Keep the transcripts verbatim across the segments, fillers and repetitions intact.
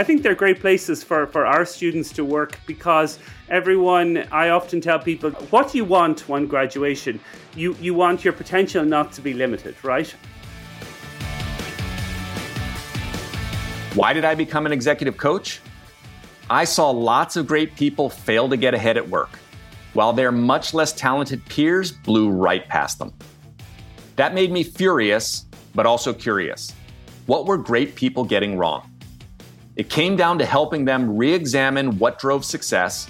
I think they're great places for, for our students to work because everyone, I often tell people, what do you want on graduation? You you want your potential not to be limited, right? Why did I become an executive coach? I saw lots of great people fail to get ahead at work, while their much less talented peers blew right past them. That made me furious, but also curious. What were great people getting wrong? It came down to helping them re-examine what drove success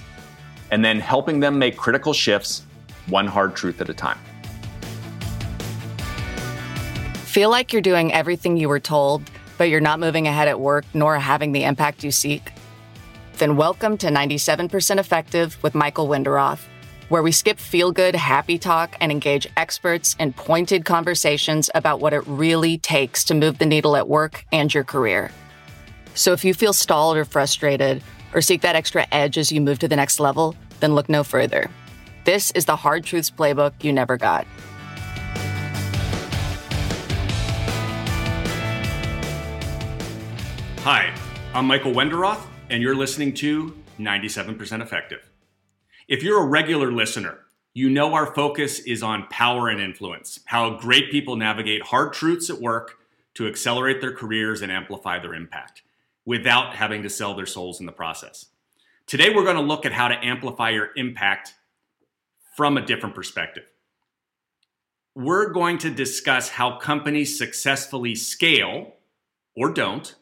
and then helping them make critical shifts, one hard truth at a time. Feel like you're doing everything you were told, but you're not moving ahead at work nor having the impact you seek? Then welcome to ninety-seven percent Effective with Michael Wenderoth, where we skip feel-good, happy talk and engage experts in pointed conversations about what it really takes to move the needle at work and your career. So if you feel stalled or frustrated or seek that extra edge as you move to the next level, then look no further. This is the Hard Truths Playbook you never got. Hi, I'm Michael Wenderoth, and you're listening to ninety-seven percent Effective. If you're a regular listener, you know our focus is on power and influence, how great people navigate hard truths at work to accelerate their careers and amplify their impact, without having to sell their souls in the process. Today, we're going to look at how to amplify your impact from a different perspective. We're going to discuss how companies successfully scale or don't,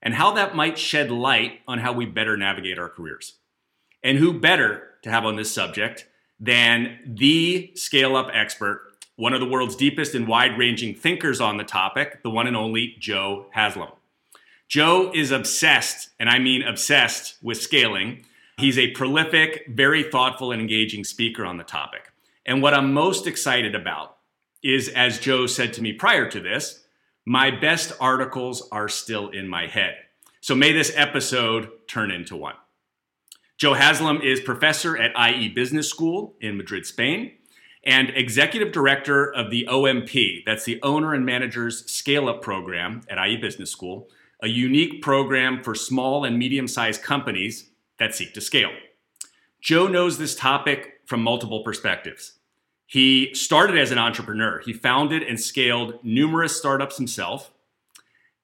and how that might shed light on how we better navigate our careers. And who better to have on this subject than the scale-up expert, one of the world's deepest and wide-ranging thinkers on the topic, the one and only Joe Haslam. Joe is obsessed, and I mean obsessed, with scaling. He's a prolific, very thoughtful, and engaging speaker on the topic. And what I'm most excited about is, as Joe said to me prior to this, my best articles are still in my head. So may this episode turn into one. Joe Haslam is professor at I E Business School in Madrid, Spain, and executive director of the O M P, that's the Owner and Managers Scale-Up Program at I E Business School, a unique program for small and medium-sized companies that seek to scale. Joe knows this topic from multiple perspectives. He started as an entrepreneur. He founded and scaled numerous startups himself,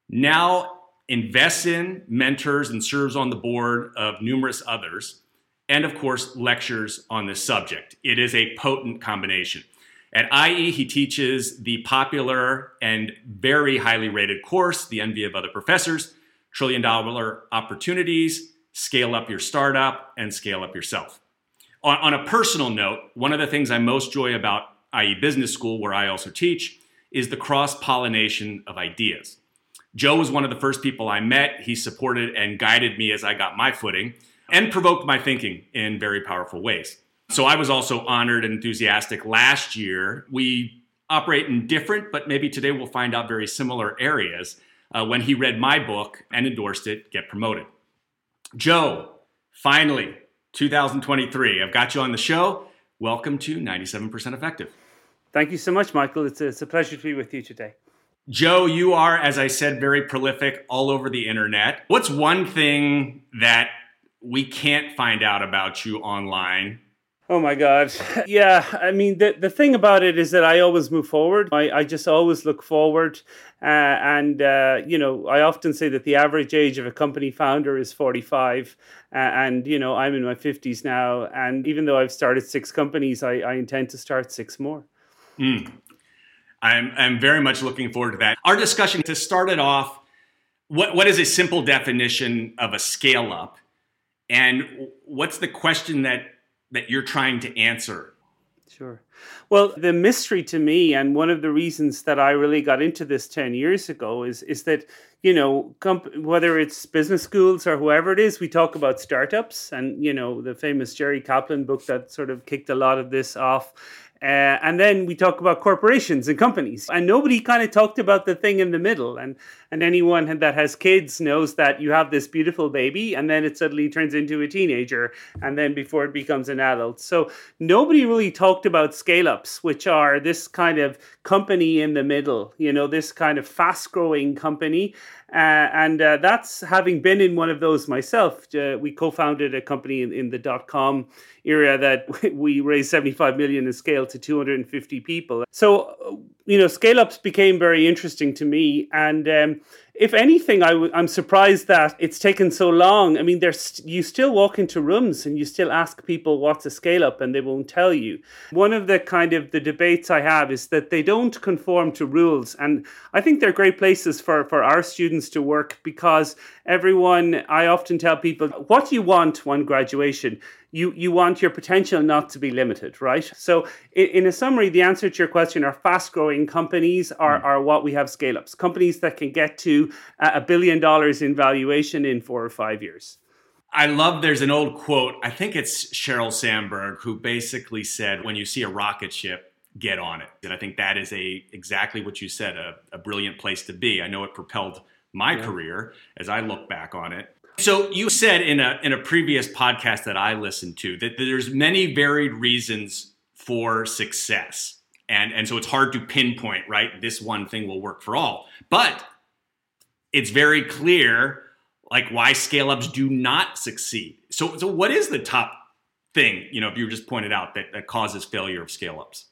now invests in, mentors, and serves on the board of numerous others, and of course, lectures on this subject. It is a potent combination. At I E, he teaches the popular and very highly rated course, The Envy of Other Professors, Trillion Dollar Opportunities, Scale Up Your Startup, and Scale Up Yourself. On, on a personal note, one of the things I most enjoy about I E Business School, where I also teach, is the cross-pollination of ideas. Joe was one of the first people I met. He supported and guided me as I got my footing and provoked my thinking in very powerful ways. So I was also honored and enthusiastic last year. We operate in different, but maybe today we'll find out very similar areas uh, when he read my book and endorsed it, Get Promoted. Joe, finally, two thousand twenty-three, I've got you on the show. Welcome to ninety-seven percent Effective. Thank you so much, Michael. It's a, it's a pleasure to be with you today. Joe, you are, as I said, very prolific all over the internet. What's one thing that we can't find out about you online? Oh my God. Yeah, I mean, the, the thing about it is that I always move forward. I, I just always look forward. Uh, and, uh, you know, I often say that the average age of a company founder is forty-five. Uh, and, you know, I'm in my fifties now. And even though I've started six companies, I, I intend to start six more. Mm. I'm, I'm very much looking forward to that. Our discussion, to start it off, what what is a simple definition of a scale up? And what's the question that that you're trying to answer? Sure. Well, the mystery to me, and one of the reasons that I really got into this ten years ago is, is that, you know, comp- whether it's business schools or whoever it is, we talk about startups. And, you know, the famous Jerry Kaplan book that sort of kicked a lot of this off. Uh, and then we talk about corporations and companies. And nobody kind of talked about the thing in the middle. And and anyone that has kids knows that you have this beautiful baby and then it suddenly turns into a teenager and then before it becomes an adult. So nobody really talked about scale-ups, which are this kind of company in the middle, you know, this kind of fast-growing company. Uh, and uh, that's having been in one of those myself. Uh, we co-founded a company in, in the dot-com area that we raised seventy-five million dollars and scaled to two hundred fifty people. So, you know, scale-ups became very interesting to me. And um, if anything, I w- I'm surprised that it's taken so long. I mean, there's st- you still walk into rooms and you still ask people what's a scale-up and they won't tell you. One of the kind of the debates I have is that they don't conform to rules. And I think they're great places for, for our students to work because everyone, I often tell people, what do you want on graduation? You you want your potential not to be limited, right? So in, in a summary, the answer to your question are fast-growing companies are, are what we have scale-ups, companies that can get to a billion dollars in valuation in four or five years. I love, there's an old quote, I think it's Sheryl Sandberg, who basically said, when you see a rocket ship, get on it. And I think that is a exactly what you said, a, a brilliant place to be. I know it propelled my yeah. career as I look back on it. So you said in a in a previous podcast that I listened to that there's many varied reasons for success. And, and so it's hard to pinpoint, right? This one thing will work for all. But it's very clear like why scale-ups do not succeed. So so what is the top thing, you know, if you just pointed out that, that causes failure of scale-ups?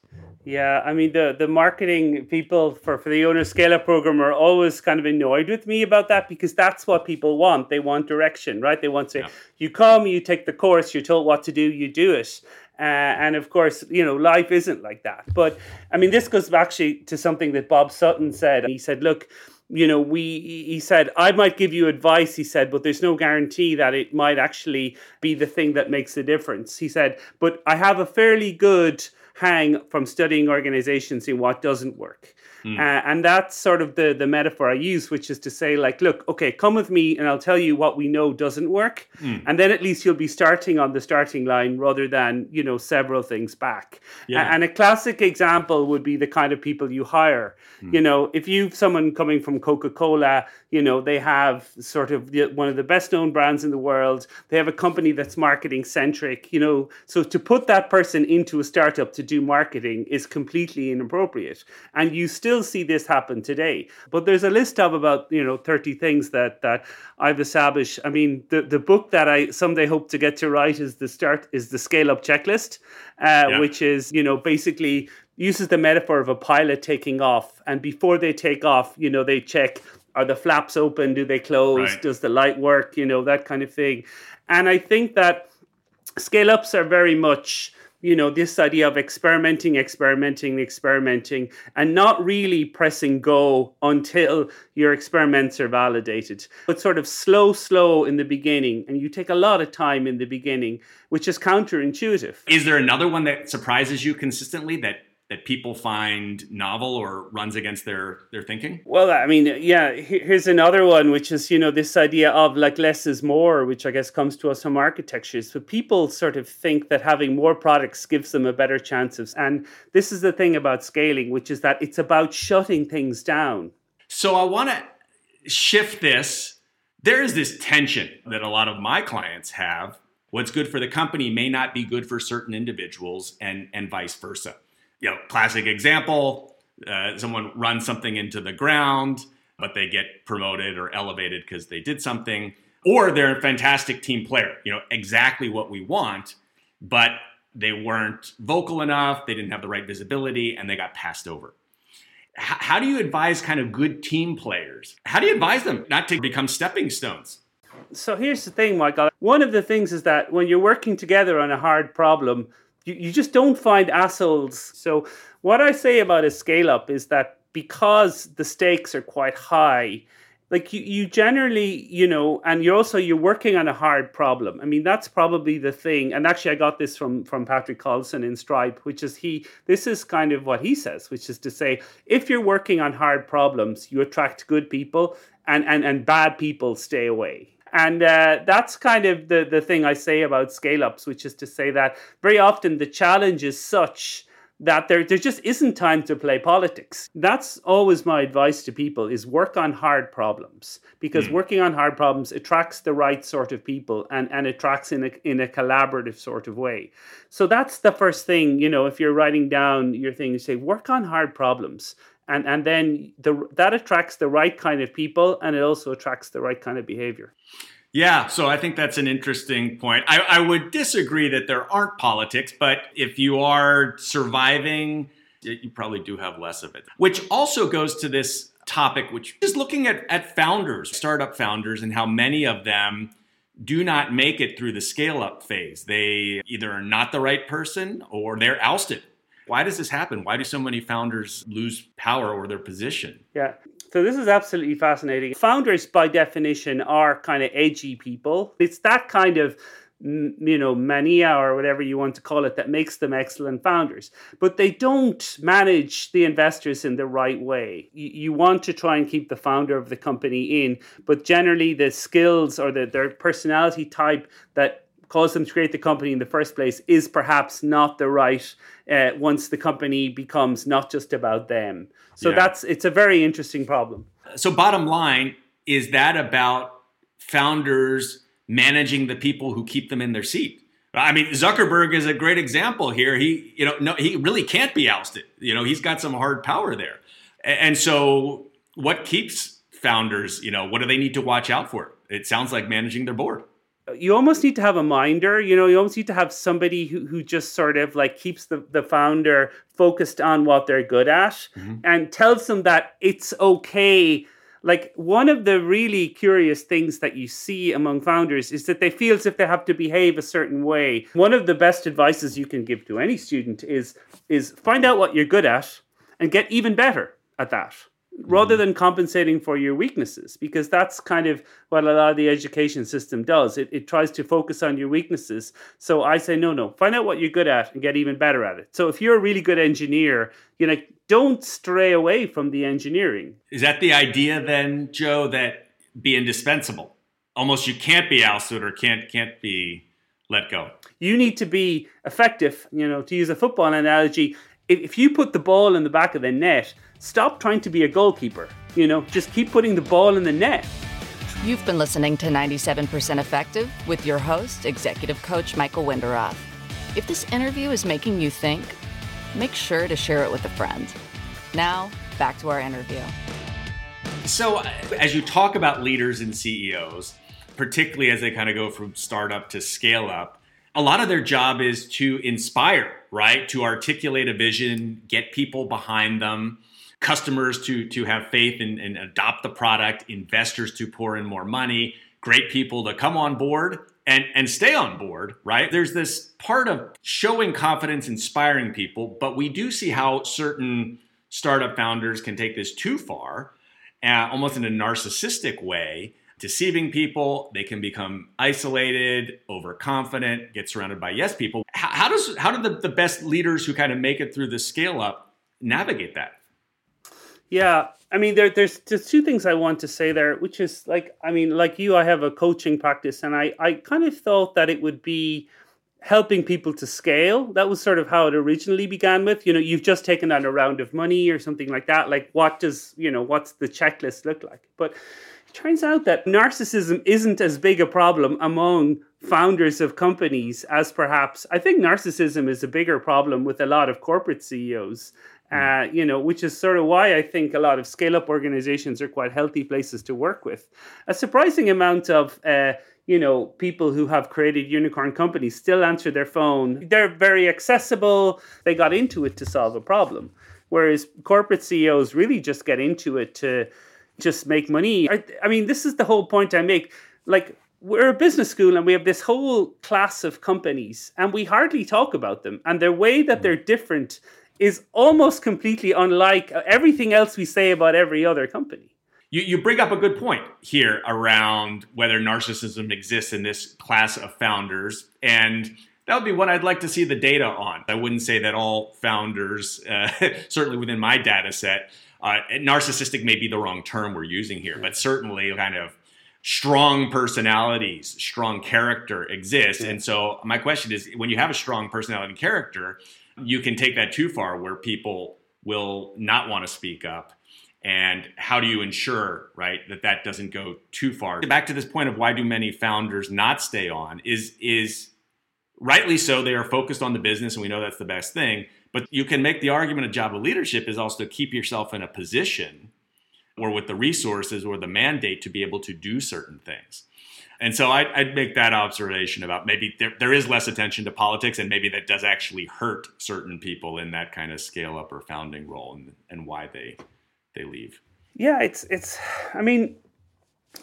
Yeah, I mean, the, the marketing people for, for the owner scale-up program are always kind of annoyed with me about that because that's what people want. They want direction, right? They want to say, yeah. you come, you take the course, you're told what to do, you do it. Uh, and of course, you know, life isn't like that. But I mean, this goes actually to something that Bob Sutton said. He said, look, you know, we, he said, I might give you advice, he said, but there's no guarantee that it might actually be the thing that makes a difference. He said, but I have a fairly good hang from studying organizations in what doesn't work. Mm. Uh, and that's sort of the, the metaphor I use, which is to say like, look, okay, come with me and I'll tell you what we know doesn't work. Mm. And then at least you'll be starting on the starting line rather than, you know, several things back. Yeah. Uh, and a classic example would be the kind of people you hire. Mm. You know, if you've someone coming from Coca-Cola, you know, they have sort of the, one of the best known brands in the world. They have a company that's marketing centric, you know, so to put that person into a startup to do marketing is completely inappropriate. And you still see this happen today. But there's a list of about, you know, thirty things that that I've established. I mean, the, the book that I someday hope to get to write is the start is the scale up checklist, uh, yeah. which is, you know, basically uses the metaphor of a pilot taking off. And before they take off, you know, they check, are the flaps open? Do they close? Right. Does the light work? You know, that kind of thing. And I think that scale ups are very much, you know, this idea of experimenting, experimenting, experimenting, and not really pressing go until your experiments are validated, but sort of slow, slow in the beginning. And you take a lot of time in the beginning, which is counterintuitive. Is there another one that surprises you consistently that that people find novel or runs against their, their thinking? Well, I mean, yeah, here's another one, which is, you know, this idea of like less is more, which I guess comes to us from architectures. So people sort of think that having more products gives them a better chance of, and this is the thing about scaling, which is that it's about shutting things down. So I want to shift this. There is this tension that a lot of my clients have. What's good for the company may not be good for certain individuals and, and vice versa. You know, classic example, uh, someone runs something into the ground, but they get promoted or elevated because they did something, or they're a fantastic team player, you know, exactly what we want, but they weren't vocal enough, they didn't have the right visibility, and they got passed over. H- how do you advise kind of good team players? How do you advise them not to become stepping stones? So here's the thing, Michael. One of the things is that when you're working together on a hard problem, You, you just don't find assholes. So what I say about a scale-up is that because the stakes are quite high, Like you, you generally, you know, and you're also, you're working on a hard problem. I mean, that's probably the thing. And actually, I got this from, from Patrick Collison in Stripe, which is he, this is kind of what he says, which is to say, if you're working on hard problems, you attract good people and, and, and bad people stay away. And uh, that's kind of the, the thing I say about scale-ups, which is to say that very often the challenge is such that there, there just isn't time to play politics. That's always my advice to people, is work on hard problems, because mm. working on hard problems attracts the right sort of people and, and attracts in a, in a collaborative sort of way. So that's the first thing, you know, if you're writing down your thing, you say, work on hard problems. And and then the, that attracts the right kind of people, and it also attracts the right kind of behavior. Yeah, so I think that's an interesting point. I, I would disagree that there aren't politics, but if you are surviving, you probably do have less of it. Which also goes to this topic, which is looking at, at founders, startup founders, and how many of them do not make it through the scale-up phase. They either are not the right person or they're ousted. Why does this happen? Why do so many founders lose power or their position? Yeah. So this is absolutely fascinating. Founders, by definition, are kind of edgy people. It's that kind of, you know, mania or whatever you want to call it that makes them excellent founders. But they don't manage the investors in the right way. You, you want to try and keep the founder of the company in, but generally the skills or the, their personality type that cause them to create the company in the first place is perhaps not the right uh, once the company becomes not just about them. So yeah. that's it's a very interesting problem. So bottom line, is that about founders managing the people who keep them in their seat? I mean, Zuckerberg is a great example here. He, you know, no, he really can't be ousted. You know, he's got some hard power there. And so what keeps founders, you know, what do they need to watch out for? It sounds like managing their board. You almost need to have a minder, you know, you almost need to have somebody who, who just sort of like keeps the, the founder focused on what they're good at mm-hmm. and tells them that it's okay. Like one of the really curious things that you see among founders is that they feel as if they have to behave a certain way. One of the best advices you can give to any student is, is find out what you're good at and get even better at that, rather than compensating for your weaknesses, because that's kind of what a lot of the education system does. It it tries to focus on your weaknesses. So I say, no, no, find out what you're good at and get even better at it. So if you're a really good engineer, you know, don't stray away from the engineering. Is that the idea then, Joe, that be indispensable? Almost you can't be ousted or can't can't be let go. You need to be effective, you know, to use a football analogy. If you put the ball in the back of the net, stop trying to be a goalkeeper. You know, just keep putting the ball in the net. You've been listening to ninety-seven percent Effective with your host, executive coach Michael Wenderoth. If this interview is making you think, make sure to share it with a friend. Now, back to our interview. So as you talk about leaders and C E Os, particularly as they kind of go from startup to scale up, a lot of their job is to inspire, right? To articulate a vision, get people behind them, customers to, to have faith and, and adopt the product, investors to pour in more money, great people to come on board and, and stay on board, right? There's this part of showing confidence, inspiring people, but we do see how certain startup founders can take this too far, uh, almost in a narcissistic way, deceiving people. They can become isolated, overconfident, get surrounded by yes people. How, how does how do the, the best leaders who kind of make it through the scale up navigate that? Yeah, I mean, there, there's just two things I want to say there, which is like, I mean, like you, I have a coaching practice, and I, I kind of thought that it would be helping people to scale. That was sort of how it originally began with, you know, you've just taken on a round of money or something like that. Like, what does, you know, what's the checklist look like? But turns out that narcissism isn't as big a problem among founders of companies as perhaps, I think narcissism is a bigger problem with a lot of corporate C E Os, uh, you know, which is sort of why I think a lot of scale-up organizations are quite healthy places to work with. A surprising amount of, uh, you know, people who have created unicorn companies still answer their phone. They're very accessible. They got into it to solve a problem, whereas corporate C E Os really just get into it to just make money. I, I mean, this is the whole point I make. Like, we're a business school and we have this whole class of companies and we hardly talk about them. And the way that they're different is almost completely unlike everything else we say about every other company. You, you bring up a good point here around whether narcissism exists in this class of founders. And that would be what I'd like to see the data on. I wouldn't say that all founders, uh, certainly within my data set, uh, narcissistic may be the wrong term we're using here, but certainly kind of strong personalities, strong character exists. And so my question is, when you have a strong personality and character, you can take that too far where people will not want to speak up. And how do you ensure, right, that that doesn't go too far? Back to this point of why do many founders not stay on is, is rightly so, they are focused on the business, and we know that's the best thing. But you can make the argument a job of leadership is also to keep yourself in a position or with the resources or the mandate to be able to do certain things. And so I'd, I'd make that observation about maybe there, there is less attention to politics, and maybe that does actually hurt certain people in that kind of scale up or founding role, and, and why they... they leave. Yeah, it's, it's, I mean,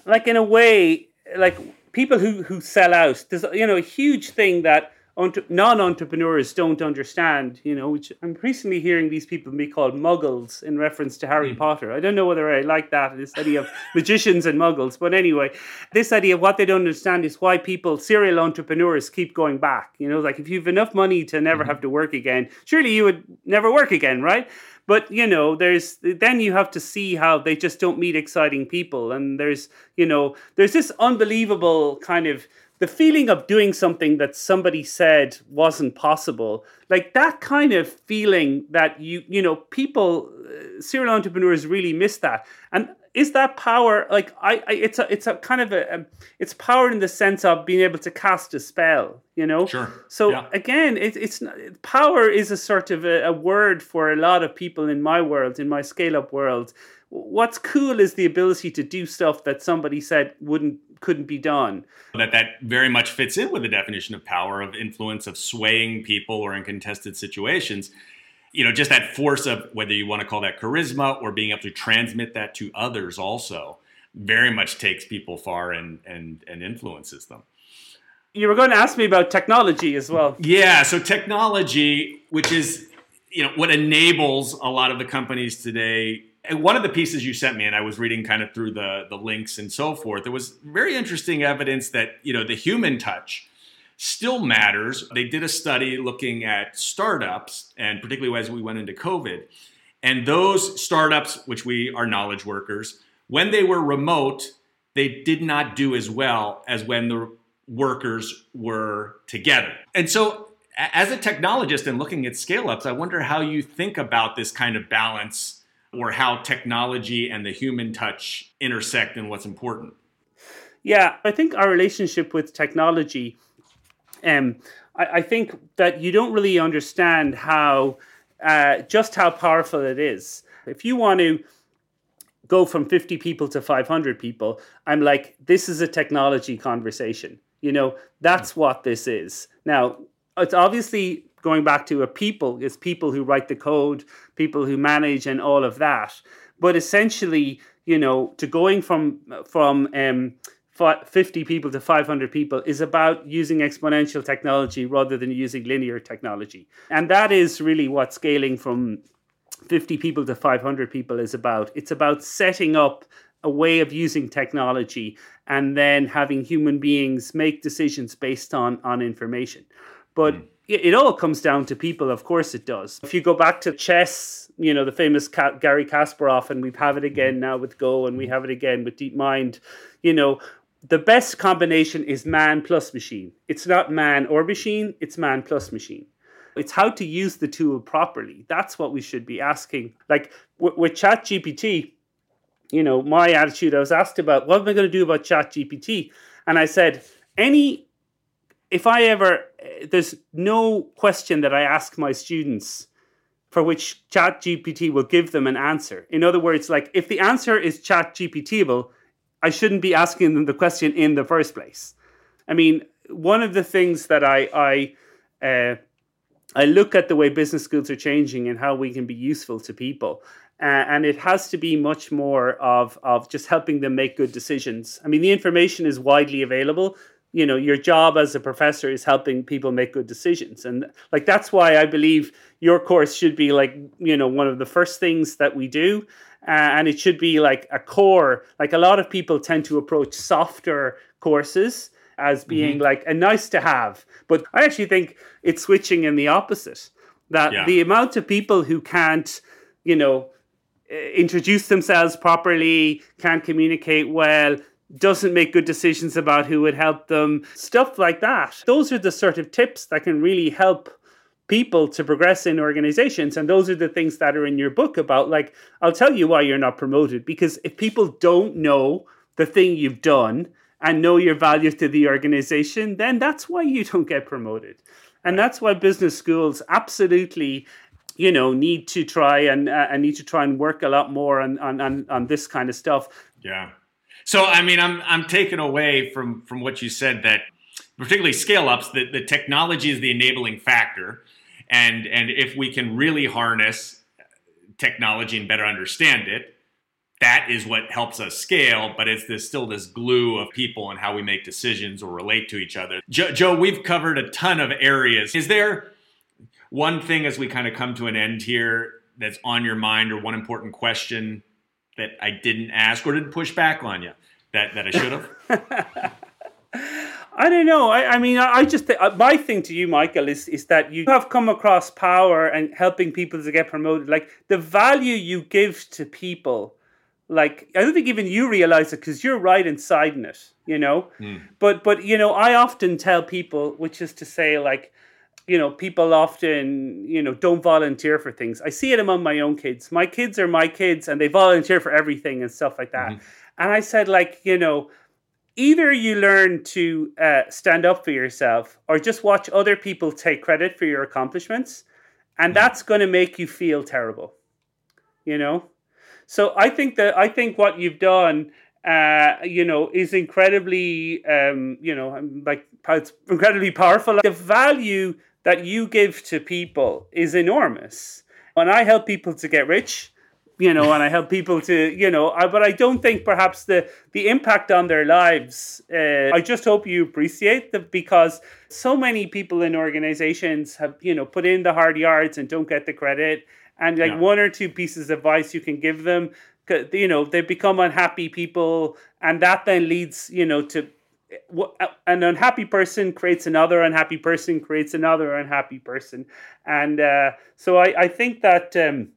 like in a way, like people who, who sell out, there's, you know, a huge thing that entre- non-entrepreneurs don't understand, you know, which I'm recently hearing these people be called muggles in reference to Harry mm. Potter. I don't know whether I like that, this idea of magicians and muggles, but anyway, this idea of what they don't understand is why people, serial entrepreneurs, keep going back. You know, like if you've enough money to never mm-hmm. have to work again, surely you would never work again, right? But, you know, there's then you have to see how they just don't meet exciting people. And there's, you know, there's this unbelievable kind of the feeling of doing something that somebody said wasn't possible. Like that kind of feeling that, you you know, people, uh, serial entrepreneurs really miss that. And is that power, like I, I it's a it's a kind of a, a it's power in the sense of being able to cast a spell, you know? Sure. So yeah. Again, it, it's not, power is a sort of a, a word for a lot of people in my world, in my scale up world. What's cool is the ability to do stuff that somebody said wouldn't couldn't be done. That that very much fits in with the definition of power, of influence, of swaying people or in contested situations. You know, just that force of whether you want to call that charisma or being able to transmit that to others also very much takes people far and and and influences them. You were going to ask me about technology as well. Yeah, so technology, which is, you know, what enables a lot of the companies today. And one of the pieces you sent me, and I was reading kind of through the the links and so forth, there was very interesting evidence that, you know, the human touch still matters. They did a study looking at startups, and particularly as we went into COVID, and those startups, which we are knowledge workers, when they were remote, they did not do as well as when the workers were together. And so as a technologist and looking at scale-ups, I wonder how you think about this kind of balance or how technology and the human touch intersect and what's important. Yeah, I think our relationship with technology Um, I, I think that you don't really understand how uh, just how powerful it is. If you want to go from fifty people to five hundred people, I'm like, this is a technology conversation. You know, that's what this is. Now, it's obviously going back to a people, it's people who write the code, people who manage and all of that. But essentially, you know, to going from, from, um, fifty people to five hundred people is about using exponential technology rather than using linear technology. And that is really what scaling from fifty people to five hundred people is about. It's about setting up a way of using technology and then having human beings make decisions based on, on information. But mm. It all comes down to people, of course it does. If you go back to chess, you know, the famous Ka- Garry Kasparov, and we have it again now with Go, and we have it again with DeepMind, you know, the best combination is man plus machine. It's not man or machine, it's man plus machine. It's how to use the tool properly. That's what we should be asking. Like w- with ChatGPT, you know, my attitude, I was asked about, what am I going to do about ChatGPT? And I said, any... If I ever, there's no question that I ask my students for which ChatGPT will give them an answer. In other words, like if the answer is ChatGPT-able, I shouldn't be asking them the question in the first place. I mean, one of the things that I I, uh, I look at the way business schools are changing and how we can be useful to people. Uh, and it has to be much more of, of just helping them make good decisions. I mean, the information is widely available. You know, your job as a professor is helping people make good decisions. And like, that's why I believe your course should be like, you know, one of the first things that we do. and it should be like a core. Like a lot of people tend to approach softer courses as being mm-hmm. like a nice to have. But I actually think it's switching in the opposite. That yeah. the amount of people who can't, you know, introduce themselves properly, can't communicate well, doesn't make good decisions about who would help them, stuff like that. Those are the sort of tips that can really help people to progress in organizations. And those are the things that are in your book about, like, I'll tell you why you're not promoted. Because if people don't know the thing you've done and know your value to the organization, then that's why you don't get promoted. And that's why business schools absolutely, you know, need to try and uh, and need to try and work a lot more on, on on on this kind of stuff. Yeah. So I mean, I'm I'm taken away from from what you said that particularly scale ups, that the technology is the enabling factor, and and if we can really harness technology and better understand it, that is what helps us scale, but it's this, still this glue of people and how we make decisions or relate to each other. Joe, Joe, we've covered a ton of areas. Is there one thing as we kind of come to an end here that's on your mind, or one important question that I didn't ask or didn't push back on you that, that I should have? I don't know. I, I mean, I, I just th- my thing to you, Michael, is is that you have come across power and helping people to get promoted. Like the value you give to people, like, I don't think even you realize it because you're right inside in it, you know, mm. but, but, you know, I often tell people, which is to say, like, you know, people often, you know, don't volunteer for things. I see it among my own kids. My kids are my kids and they volunteer for everything and stuff like that. Mm-hmm. And I said, like, you know, either you learn to uh, stand up for yourself or just watch other people take credit for your accomplishments. And mm-hmm. that's going to make you feel terrible, you know? So I think that I think what you've done, uh, you know, is incredibly, um, you know, like it's incredibly powerful. The value that you give to people is enormous. When I help people to get rich, you know, and I help people to, you know, I, but I don't think perhaps the, the impact on their lives. Uh, I just hope you appreciate that, because so many people in organizations have, you know, put in the hard yards and don't get the credit. And like yeah. one or two pieces of advice you can give them, you know, they become unhappy people. And that then leads, you know, to an unhappy person creates another unhappy person, creates another unhappy person. And uh, so I, I think that, um,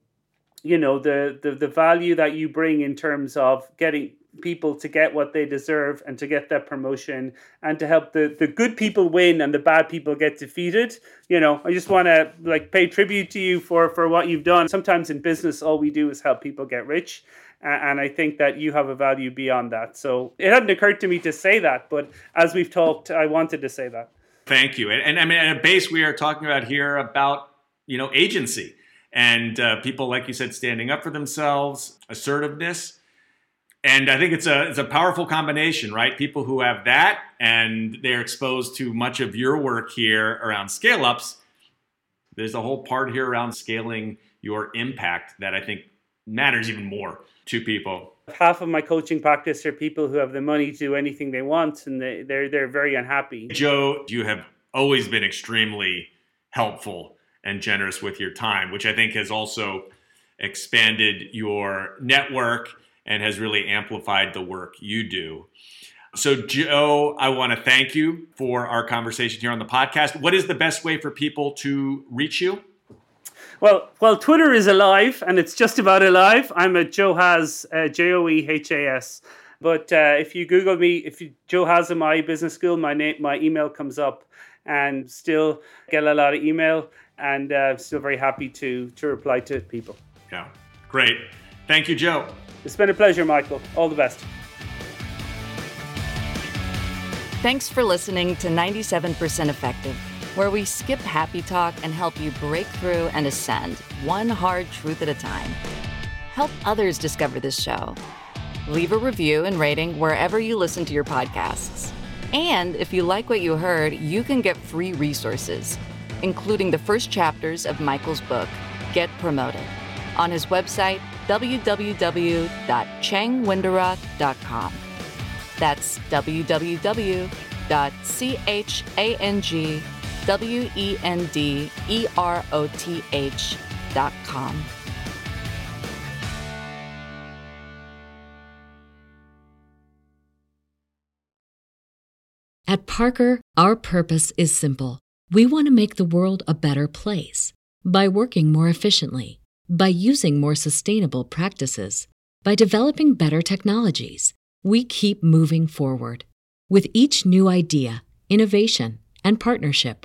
you know, the, the, the value that you bring in terms of getting people to get what they deserve and to get that promotion and to help the, the good people win and the bad people get defeated. You know, I just want to like pay tribute to you for, for what you've done. Sometimes in business, all we do is help people get rich. And I think that you have a value beyond that. So it hadn't occurred to me to say that, but as we've talked, I wanted to say that. Thank you. And, and I mean, at a base, we are talking about here about, you know, agency and uh, people, like you said, standing up for themselves, assertiveness. And I think it's a it's a powerful combination, right? People who have that and they're exposed to much of your work here around scale-ups. There's a whole part here around scaling your impact that I think matters even more to people. Half of my coaching practice are people who have the money to do anything they want, and they, they're, they're very unhappy. Joe, you have always been extremely helpful and generous with your time, which I think has also expanded your network and has really amplified the work you do. So Joe, I want to thank you for our conversation here on the podcast. What is the best way for people to reach you? Well, well, Twitter is alive and it's just about alive. I'm at Joe Has, uh, J O E H A S. But uh, if you Google me, if you Joe Haslam, I E Business School, my name, my email comes up, and still get a lot of email, and uh, I'm still very happy to to reply to people. Yeah, great. Thank you, Joe. It's been a pleasure, Michael. All the best. Thanks for listening to ninety-seven percent Effective, where we skip happy talk and help you break through and ascend, one hard truth at a time. Help others discover this show. Leave a review and rating wherever you listen to your podcasts. And if you like what you heard, you can get free resources, including the first chapters of Michael's book, Get Promoted, on his website, w w w dot chang wenderoth dot com. That's w w w dot chang wenderoth dot com. At Parker, our purpose is simple. We want to make the world a better place. By working more efficiently, by using more sustainable practices, by developing better technologies, we keep moving forward. With each new idea, innovation, and partnership,